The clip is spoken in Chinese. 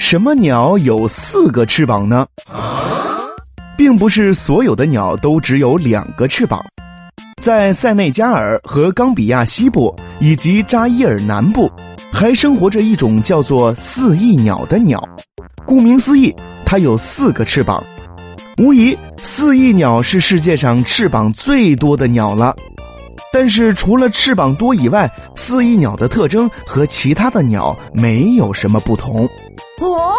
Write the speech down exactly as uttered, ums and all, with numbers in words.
什么鸟有四个翅膀呢？并不是所有的鸟都只有两个翅膀，在塞内加尔和冈比亚西部以及扎伊尔南部，还生活着一种叫做四翼鸟的鸟。顾名思义，它有四个翅膀。无疑，四翼鸟是世界上翅膀最多的鸟了。但是除了翅膀多以外，四翼鸟的特征和其他的鸟没有什么不同。哦。